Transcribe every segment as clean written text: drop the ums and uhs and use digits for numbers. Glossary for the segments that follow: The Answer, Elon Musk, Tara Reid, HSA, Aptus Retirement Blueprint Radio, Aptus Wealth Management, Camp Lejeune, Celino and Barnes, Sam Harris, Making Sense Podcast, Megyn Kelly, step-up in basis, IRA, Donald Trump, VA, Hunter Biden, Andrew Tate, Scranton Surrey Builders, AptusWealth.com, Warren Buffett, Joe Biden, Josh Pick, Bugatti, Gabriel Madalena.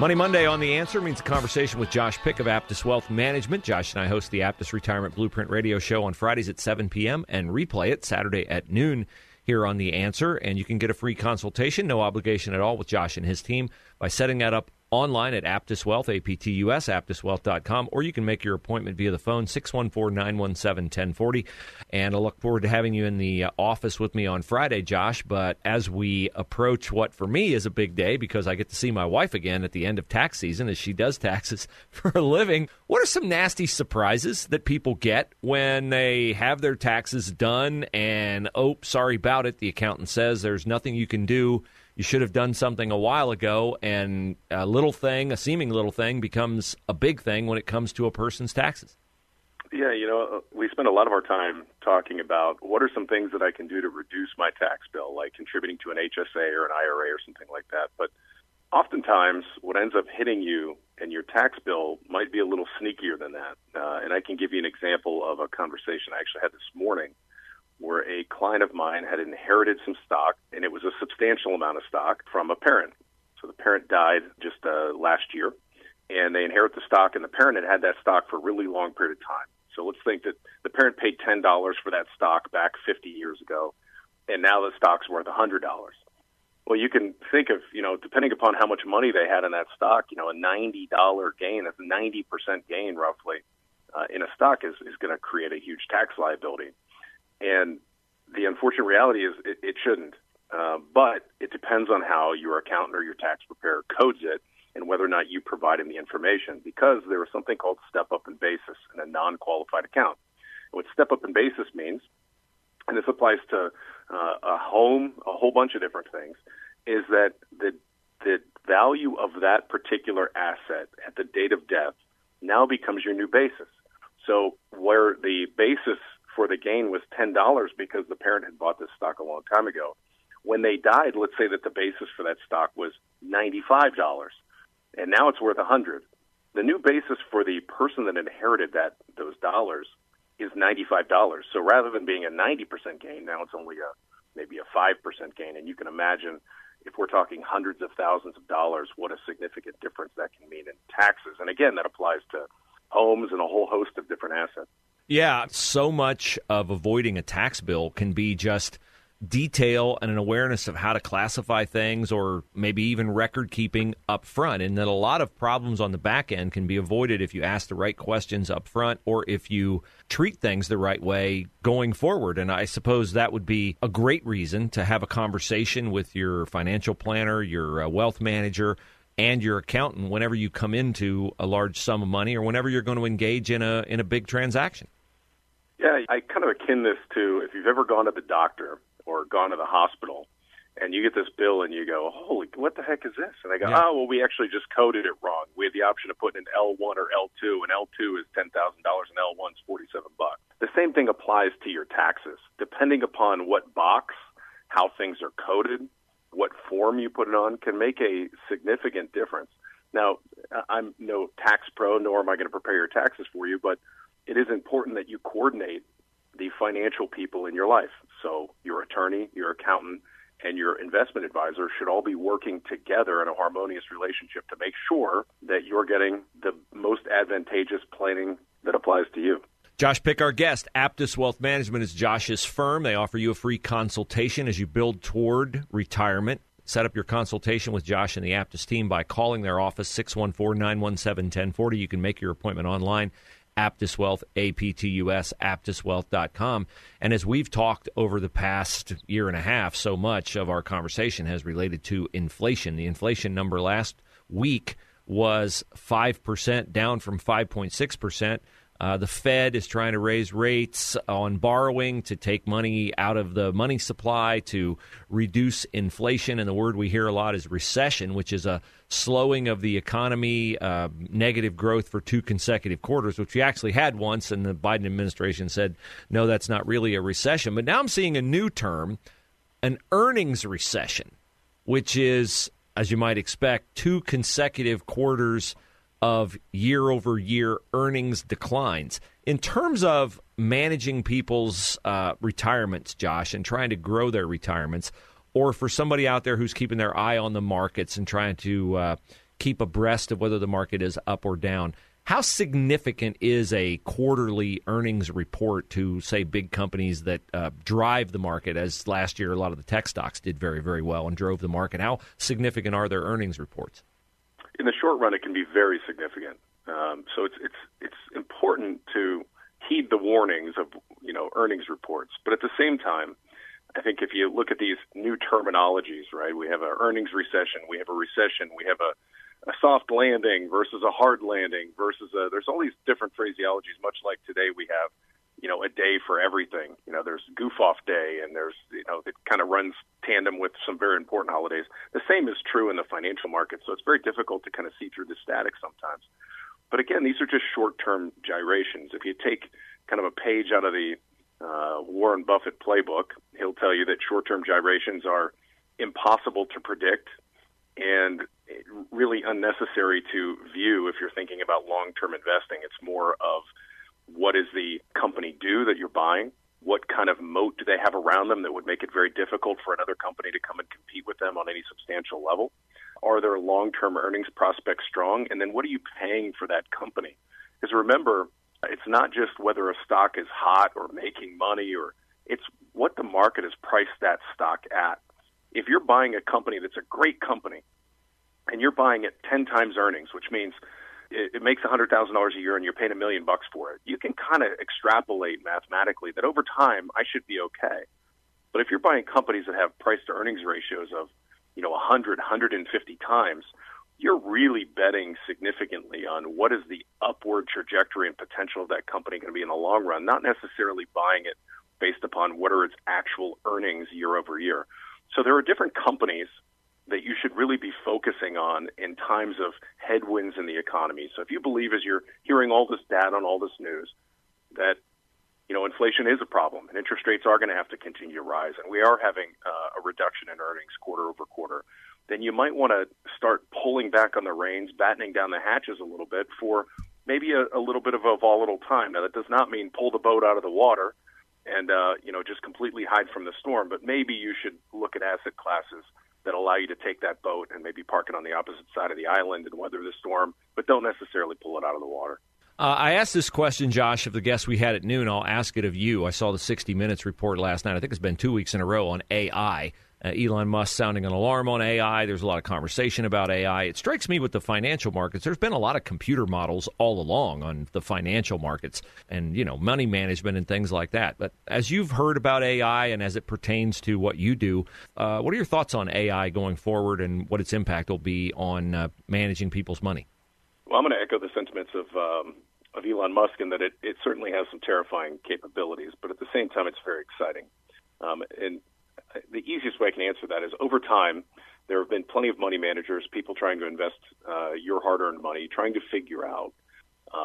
Money Monday on The Answer means a conversation with Josh Pick of Aptus Wealth Management. Josh and I host the Aptus Retirement Blueprint Radio Show on Fridays at 7 p.m. and replay it Saturday at noon here on The Answer. And you can get a free consultation, no obligation at all, with Josh and his team by setting that up online at Aptus Wealth, A-P-T-U-S, AptusWealth.com, or you can make your appointment via the phone, 614-917-1040. And I look forward to having you in the office with me on Friday, Josh. But as we approach what for me is a big day, because I get to see my wife again at the end of tax season as she does taxes for a living, what are some nasty surprises that people get when they have their taxes done and, oh, sorry about it, the accountant says there's nothing you can do. You should have done something a while ago, and a little thing, a seeming little thing, becomes a big thing when it comes to a person's taxes. Yeah, you know, we spend a lot of our time talking about what are some things that I can do to reduce my tax bill, like contributing to an HSA or an IRA or something like that. But oftentimes what ends up hitting you and your tax bill might be a little sneakier than that. And I can give you an example of a conversation I actually had this morning where a client of mine had inherited some stock, and it was a substantial amount of stock from a parent. So the parent died just last year, and they inherit the stock, and the parent had that stock for a really long period of time. So let's think that the parent paid $10 for that stock back 50 years ago, and now the stock's worth $100. Well, you can think of, you know, depending upon how much money they had in that stock, you know, a $90 gain, that's a 90% gain roughly, in a stock is going to create a huge tax liability. And the unfortunate reality is it shouldn't. But it depends on how your accountant or your tax preparer codes it and whether or not you provide him the information, because there is something called step-up in basis in a non-qualified account. What step-up in basis means, and this applies to a home, a whole bunch of different things, is that the value of that particular asset at the date of death now becomes your new basis. So where the basis for the gain was $10 because the parent had bought this stock a long time ago. When they died, let's say that the basis for that stock was $95, and now it's worth $100. The new basis for the person that inherited that those dollars is $95. So rather than being a 90% gain, now it's only maybe a 5% gain. And you can imagine, if we're talking hundreds of thousands of dollars, what a significant difference that can mean in taxes. And again, that applies to homes and a whole host of different assets. Yeah, so much of avoiding a tax bill can be just detail and an awareness of how to classify things, or maybe even record keeping up front, and that a lot of problems on the back end can be avoided if you ask the right questions up front, or if you treat things the right way going forward. And I suppose that would be a great reason to have a conversation with your financial planner, your wealth manager, and your accountant whenever you come into a large sum of money or whenever you're going to engage in a big transaction. Yeah, I kind of akin this to if you've ever gone to the doctor or gone to the hospital and you get this bill and you go, holy, what the heck is this? And they go, Oh, well, we actually just coded it wrong. We had the option of putting in L1 or L2, and L2 is $10,000 and L1 is $47. The same thing applies to your taxes. Depending upon what box, how things are coded, what form you put it on can make a significant difference. Now, I'm no tax pro, nor am I going to prepare your taxes for you, but it is important that you coordinate the financial people in your life. So your attorney, your accountant, and your investment advisor should all be working together in a harmonious relationship to make sure that you're getting the most advantageous planning that applies to you. Josh Pick, our guest. Aptus Wealth Management is Josh's firm. They offer you a free consultation as you build toward retirement. Set up your consultation with Josh and the Aptus team by calling their office, 614-917-1040. You can make your appointment online, Aptus Wealth, A-P-T-U-S, AptusWealth.com. And as we've talked over the past year and a half, so much of our conversation has related to inflation. The inflation number last week was 5%, down from 5.6%. The Fed is trying to raise rates on borrowing to take money out of the money supply to reduce inflation. And the word we hear a lot is recession, which is a slowing of the economy, negative growth for two consecutive quarters, which we actually had once. And the Biden administration said, no, that's not really a recession. But now I'm seeing a new term, an earnings recession, which is, as you might expect, two consecutive quarters of year-over-year earnings declines. In terms of managing people's retirements, Josh, and trying to grow their retirements, or for somebody out there who's keeping their eye on the markets and trying to keep abreast of whether the market is up or down, how significant is a quarterly earnings report to, say, big companies that drive the market, as last year a lot of the tech stocks did very, very well and drove the market? How significant are their earnings reports? In the short run, it can be very significant. So it's important to heed the warnings of, you know, earnings reports. But at the same time, I think if you look at these new terminologies, right, we have an earnings recession, we have a recession, we have a soft landing versus a hard landing versus a, there's all these different phraseologies, much like today we have, you know, a day for everything. You know, there's goof off day and there's, you know, it kind of runs tandem with some very important holidays. The same is true in the financial market. So it's very difficult to kind of see through the static sometimes. But again, these are just short-term gyrations. If you take kind of a page out of the Warren Buffett playbook, he'll tell you that short-term gyrations are impossible to predict and really unnecessary to view if you're thinking about long-term investing. It's more of what is the company do that you're buying? What kind of moat do they have around them that would make it very difficult for another company to come and compete with them on any substantial level? Are their long-term earnings prospects strong? And then what are you paying for that company? Because remember, it's not just whether a stock is hot or making money, or it's what the market has priced that stock at. If you're buying a company that's a great company and you're buying it 10 times earnings, which means it makes $100,000 a year and you're paying $1 million for it, you can kind of extrapolate mathematically that over time I should be okay. But if you're buying companies that have price-to-earnings ratios of, you know, 100, 150 times, you're really betting significantly on what is the upward trajectory and potential of that company going to be in the long run, not necessarily buying it based upon what are its actual earnings year over year. So there are different companies that you should really be focusing on in times of headwinds in the economy. So if you believe, as you're hearing all this data and all this news, that, you know, inflation is a problem and interest rates are going to have to continue to rise and we are having a reduction in earnings quarter over quarter, then you might want to start pulling back on the reins, battening down the hatches a little bit for maybe a little bit of a volatile time. Now, that does not mean pull the boat out of the water and, you know, just completely hide from the storm, but maybe you should look at asset classes that allow you to take that boat and maybe park it on the opposite side of the island and weather the storm, but don't necessarily pull it out of the water. I asked this question, Josh, of the guest we had at noon. I'll ask it of you. I saw the 60 Minutes report last night. I think it's been 2 weeks in a row on AI. Elon Musk sounding an alarm on AI. There's a lot of conversation about AI. It strikes me with the financial markets, there's been a lot of computer models all along on the financial markets and, you know, money management and things like that. But as you've heard about AI and as it pertains to what you do, what are your thoughts on AI going forward and what its impact will be on managing people's money? Well, I'm going to echo the sentiments of Elon Musk in that it certainly has some terrifying capabilities, but at the same time, it's very exciting. And the easiest way I can answer that is over time, there have been plenty of money managers, people trying to invest your hard-earned money, trying to figure out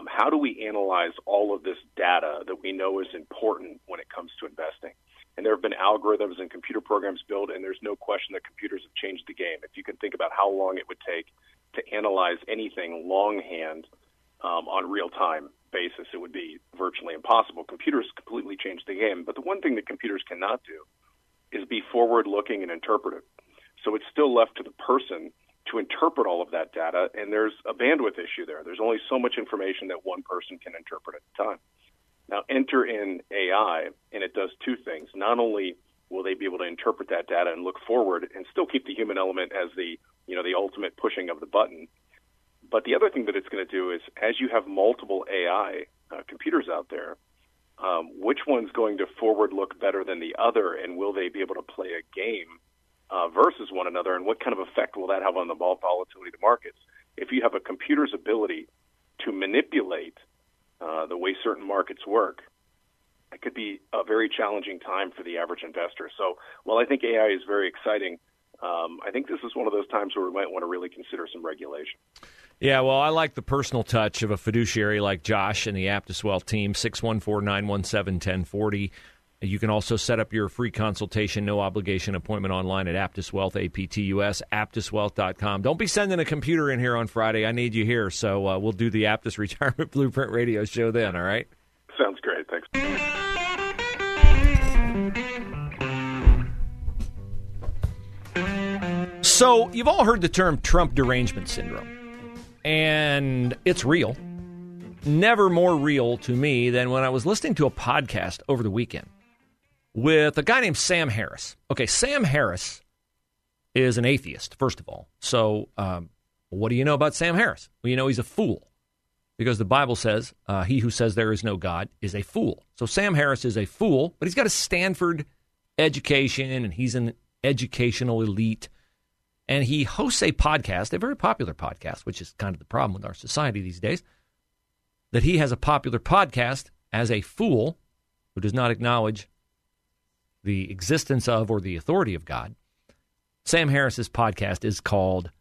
how do we analyze all of this data that we know is important when it comes to investing. And there have been algorithms and computer programs built, and there's no question that computers have changed the game. If you can think about how long it would take to analyze anything longhand on a real-time basis, it would be virtually impossible. Computers completely changed the game. But the one thing that computers cannot do is be forward-looking and interpretive. So it's still left to the person to interpret all of that data, and there's a bandwidth issue there. There's only so much information that one person can interpret at a time. Now, enter in AI, and it does two things. Not only will they be able to interpret that data and look forward and still keep the human element as the, you know, the ultimate pushing of the button, but the other thing that it's going to do is, as you have multiple AI computers out there, which one's going to forward look better than the other, and will they be able to play a game versus one another, and what kind of effect will that have on the volatility of the markets? If you have a computer's ability to manipulate the way certain markets work, it could be a very challenging time for the average investor. So while I think AI is very exciting, I think this is one of those times where we might want to really consider some regulation. Yeah, well, I like the personal touch of a fiduciary like Josh and the Aptus Wealth team, 614-917-1040. You can also set up your free consultation, no obligation appointment online at Aptus Wealth, APTUS, AptusWealth.com. Don't be sending a computer in here on Friday. I need you here, so we'll do the Aptus Retirement Blueprint Radio show then, all right? Sounds great. Thanks. So you've all heard the term Trump derangement syndrome. And it's real. Never more real to me than when I was listening to a podcast over the weekend with a guy named Sam Harris. Okay, Sam Harris is an atheist, first of all. So what do you know about Sam Harris? Well, you know he's a fool because the Bible says he who says there is no God is a fool. So Sam Harris is a fool, but he's got a Stanford education, and he's an educational elite. And he hosts a podcast, a very popular podcast, which is kind of the problem with our society these days, that he has a popular podcast as a fool who does not acknowledge the existence of or the authority of God. Sam Harris's podcast is called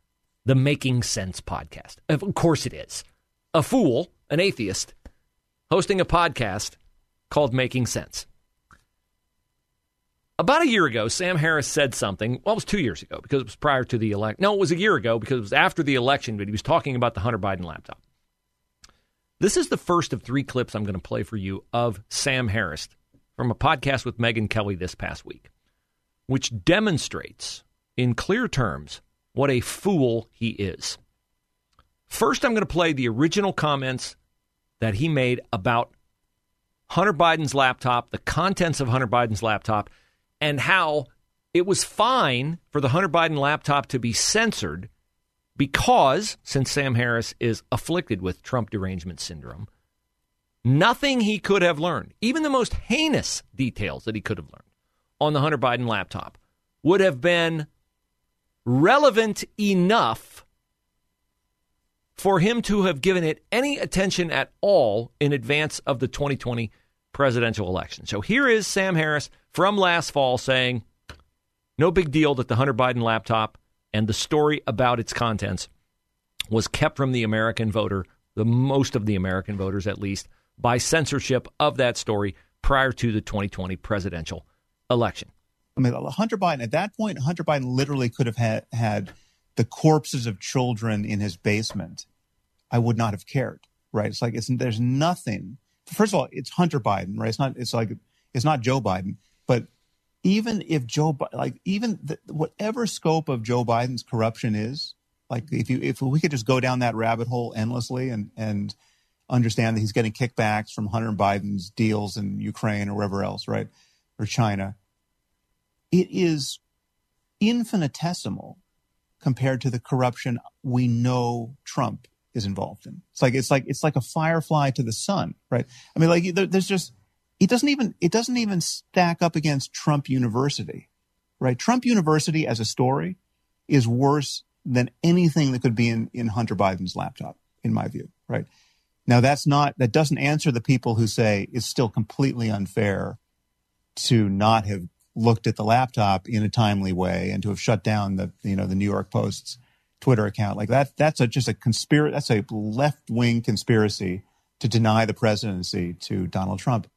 the Making Sense Podcast. Of course it is. A fool, an atheist, hosting a podcast called Making Sense. About a year ago, Sam Harris said something. Well, it was 2 years ago because it was prior to the election. No, it was a year ago because it was after the election, but he was talking about the Hunter Biden laptop. This is the first of three clips I'm going to play for you of Sam Harris from a podcast with Megyn Kelly this past week, which demonstrates in clear terms what a fool he is. First, I'm going to play the original comments that he made about Hunter Biden's laptop, the contents of Hunter Biden's laptop, and how it was fine for the Hunter Biden laptop to be censored because, since Sam Harris is afflicted with Trump derangement syndrome, nothing he could have learned, even the most heinous details that he could have learned on the Hunter Biden laptop, would have been relevant enough for him to have given it any attention at all in advance of the 2020 presidential election. So here is Sam Harris from last fall saying, no big deal that the Hunter Biden laptop and the story about its contents was kept from the American voter, the most of the American voters at least, by censorship of that story prior to the 2020 presidential election. I mean, Hunter Biden, at that point, Hunter Biden literally could have had the corpses of children in his basement. I would not have cared, right? It's like there's nothing. First of all, it's Hunter Biden, right? It's not Joe Biden. But even if whatever scope of Joe Biden's corruption is, if we could just go down that rabbit hole endlessly and understand that he's getting kickbacks from Hunter Biden's deals in Ukraine or wherever else, right, or China, it is infinitesimal compared to the corruption we know Trump is involved in. It's like a firefly to the sun, right? I mean, it doesn't even stack up against Trump University, right? Trump University as a story is worse than anything that could be in Hunter Biden's laptop, in my view, right? Now that doesn't answer the people who say it's still completely unfair to not have looked at the laptop in a timely way and to have shut down the New York Post's Twitter account. Like that's a left-wing conspiracy to deny the presidency to Donald Trump.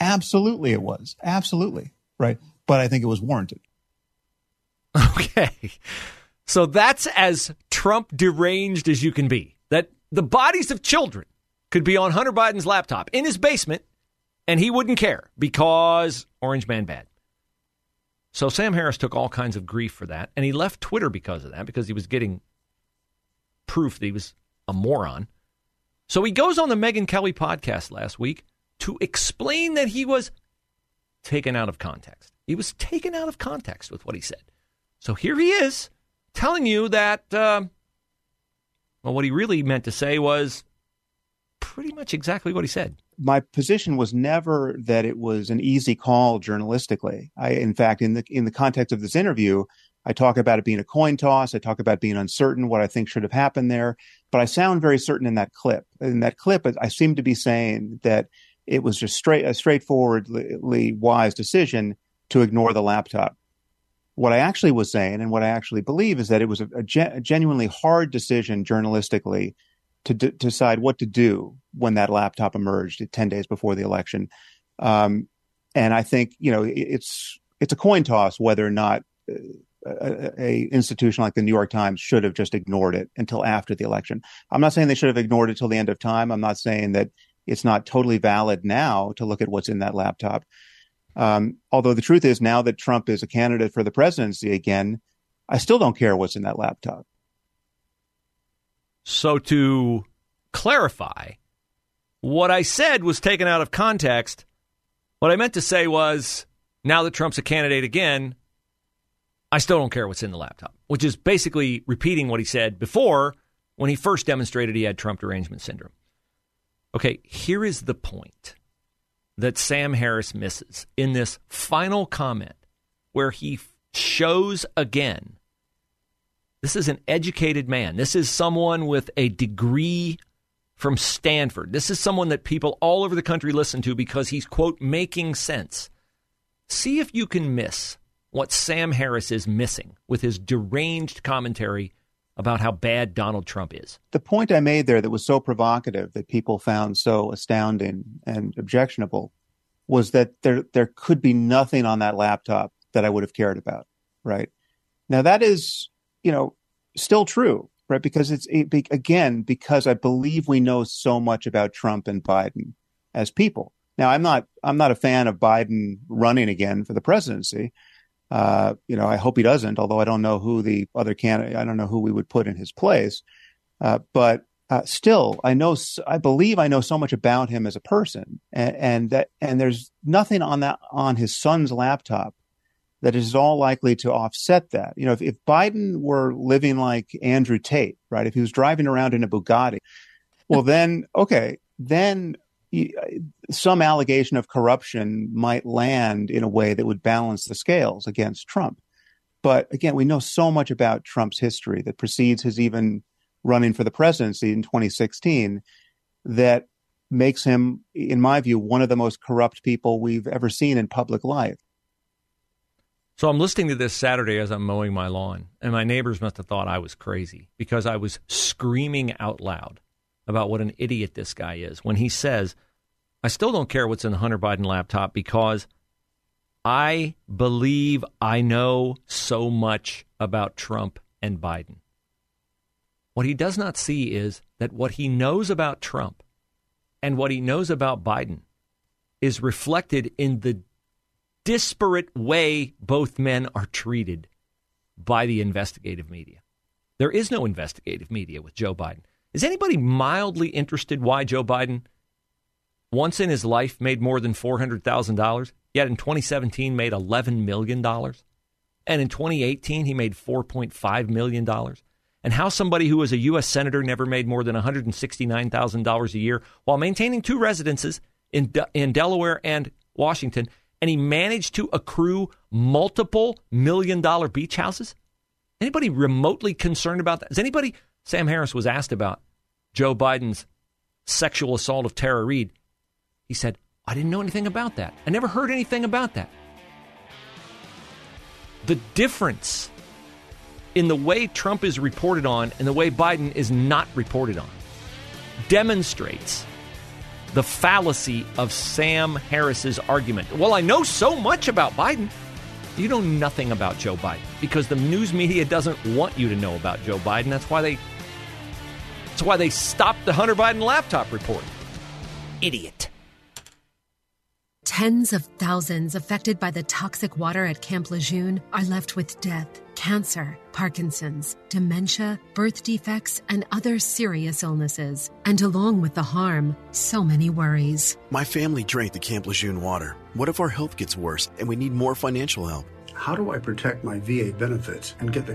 Absolutely it was. Absolutely. Right. But I think it was warranted. Okay. So that's as Trump deranged as you can be. That the bodies of children could be on Hunter Biden's laptop in his basement and he wouldn't care because Orange Man bad. So Sam Harris took all kinds of grief for that, and he left Twitter because of that, because he was getting proof that he was a moron. So he goes on the Megyn Kelly podcast last week to explain that he was taken out of context. He was taken out of context with what he said. So here he is telling you that, what he really meant to say was pretty much exactly what he said. My position was never that it was an easy call journalistically. I, in fact, in the context of this interview, I talk about it being a coin toss. I talk about being uncertain what I think should have happened there. But I sound very certain in that clip. In that clip, I seem to be saying that it was just a straightforwardly wise decision to ignore the laptop. What I actually was saying and what I actually believe is that it was a genuinely hard decision journalistically to decide what to do when that laptop emerged 10 days before the election. And I think, you know, it's a coin toss whether or not an institution like the New York Times should have just ignored it until after the election. I'm not saying they should have ignored it till the end of time. I'm not saying that it's not totally valid now to look at what's in that laptop. Although the truth is, now that Trump is a candidate for the presidency again, I still don't care what's in that laptop. So to clarify, what I said was taken out of context. What I meant to say was, now that Trump's a candidate again, I still don't care what's in the laptop, which is basically repeating what he said before when he first demonstrated he had Trump derangement syndrome. Okay, here is the point that Sam Harris misses in this final comment where he shows again, this is an educated man. This is someone with a degree from Stanford. This is someone that people all over the country listen to because he's, quote, making sense. See if you can miss what Sam Harris is missing with his deranged commentary about how bad Donald Trump is. The point I made there that was so provocative that people found so astounding and objectionable was that there could be nothing on that laptop that I would have cared about, right? Now that is, you know, still true, right? Because because I believe we know so much about Trump and Biden as people. Now I'm not a fan of Biden running again for the presidency. You know, I hope he doesn't, although I don't know who the other candidate, I don't know who we would put in his place. But still, I believe I know so much about him as a person. And there's nothing on his son's laptop that is all likely to offset that. You know, if Biden were living like Andrew Tate, right, if he was driving around in a Bugatti, well, then some allegation of corruption might land in a way that would balance the scales against Trump. But again, we know so much about Trump's history that precedes his even running for the presidency in 2016 that makes him, in my view, one of the most corrupt people we've ever seen in public life. So I'm listening to this Saturday as I'm mowing my lawn, and my neighbors must have thought I was crazy because I was screaming out loud about what an idiot this guy is when he says, I still don't care what's in the Hunter Biden laptop because I believe I know so much about Trump and Biden. What he does not see is that what he knows about Trump and what he knows about Biden is reflected in the disparate way both men are treated by the investigative media. There is no investigative media with Joe Biden. Is anybody mildly interested why Joe Biden once in his life made more than $400,000, yet in 2017 made $11 million? And in 2018, he made $4.5 million. And how somebody who was a U.S. senator never made more than $169,000 a year while maintaining two residences in Delaware and Washington, and he managed to accrue multiple million-dollar beach houses? Anybody remotely concerned about that? Is anybody... Sam Harris was asked about Joe Biden's sexual assault of Tara Reid. He said, I didn't know anything about that. I never heard anything about that. The difference in the way Trump is reported on and the way Biden is not reported on demonstrates the fallacy of Sam Harris's argument. Well, I know so much about Biden. You know nothing about Joe Biden because the news media doesn't want you to know about Joe Biden. That's why they stopped the Hunter Biden laptop report. Idiot. Tens of thousands affected by the toxic water at Camp Lejeune are left with death, cancer, Parkinson's, dementia, birth defects, and other serious illnesses. And along with the harm, so many worries. My family drank the Camp Lejeune water. What if our health gets worse and we need more financial help? How do I protect my VA benefits and get the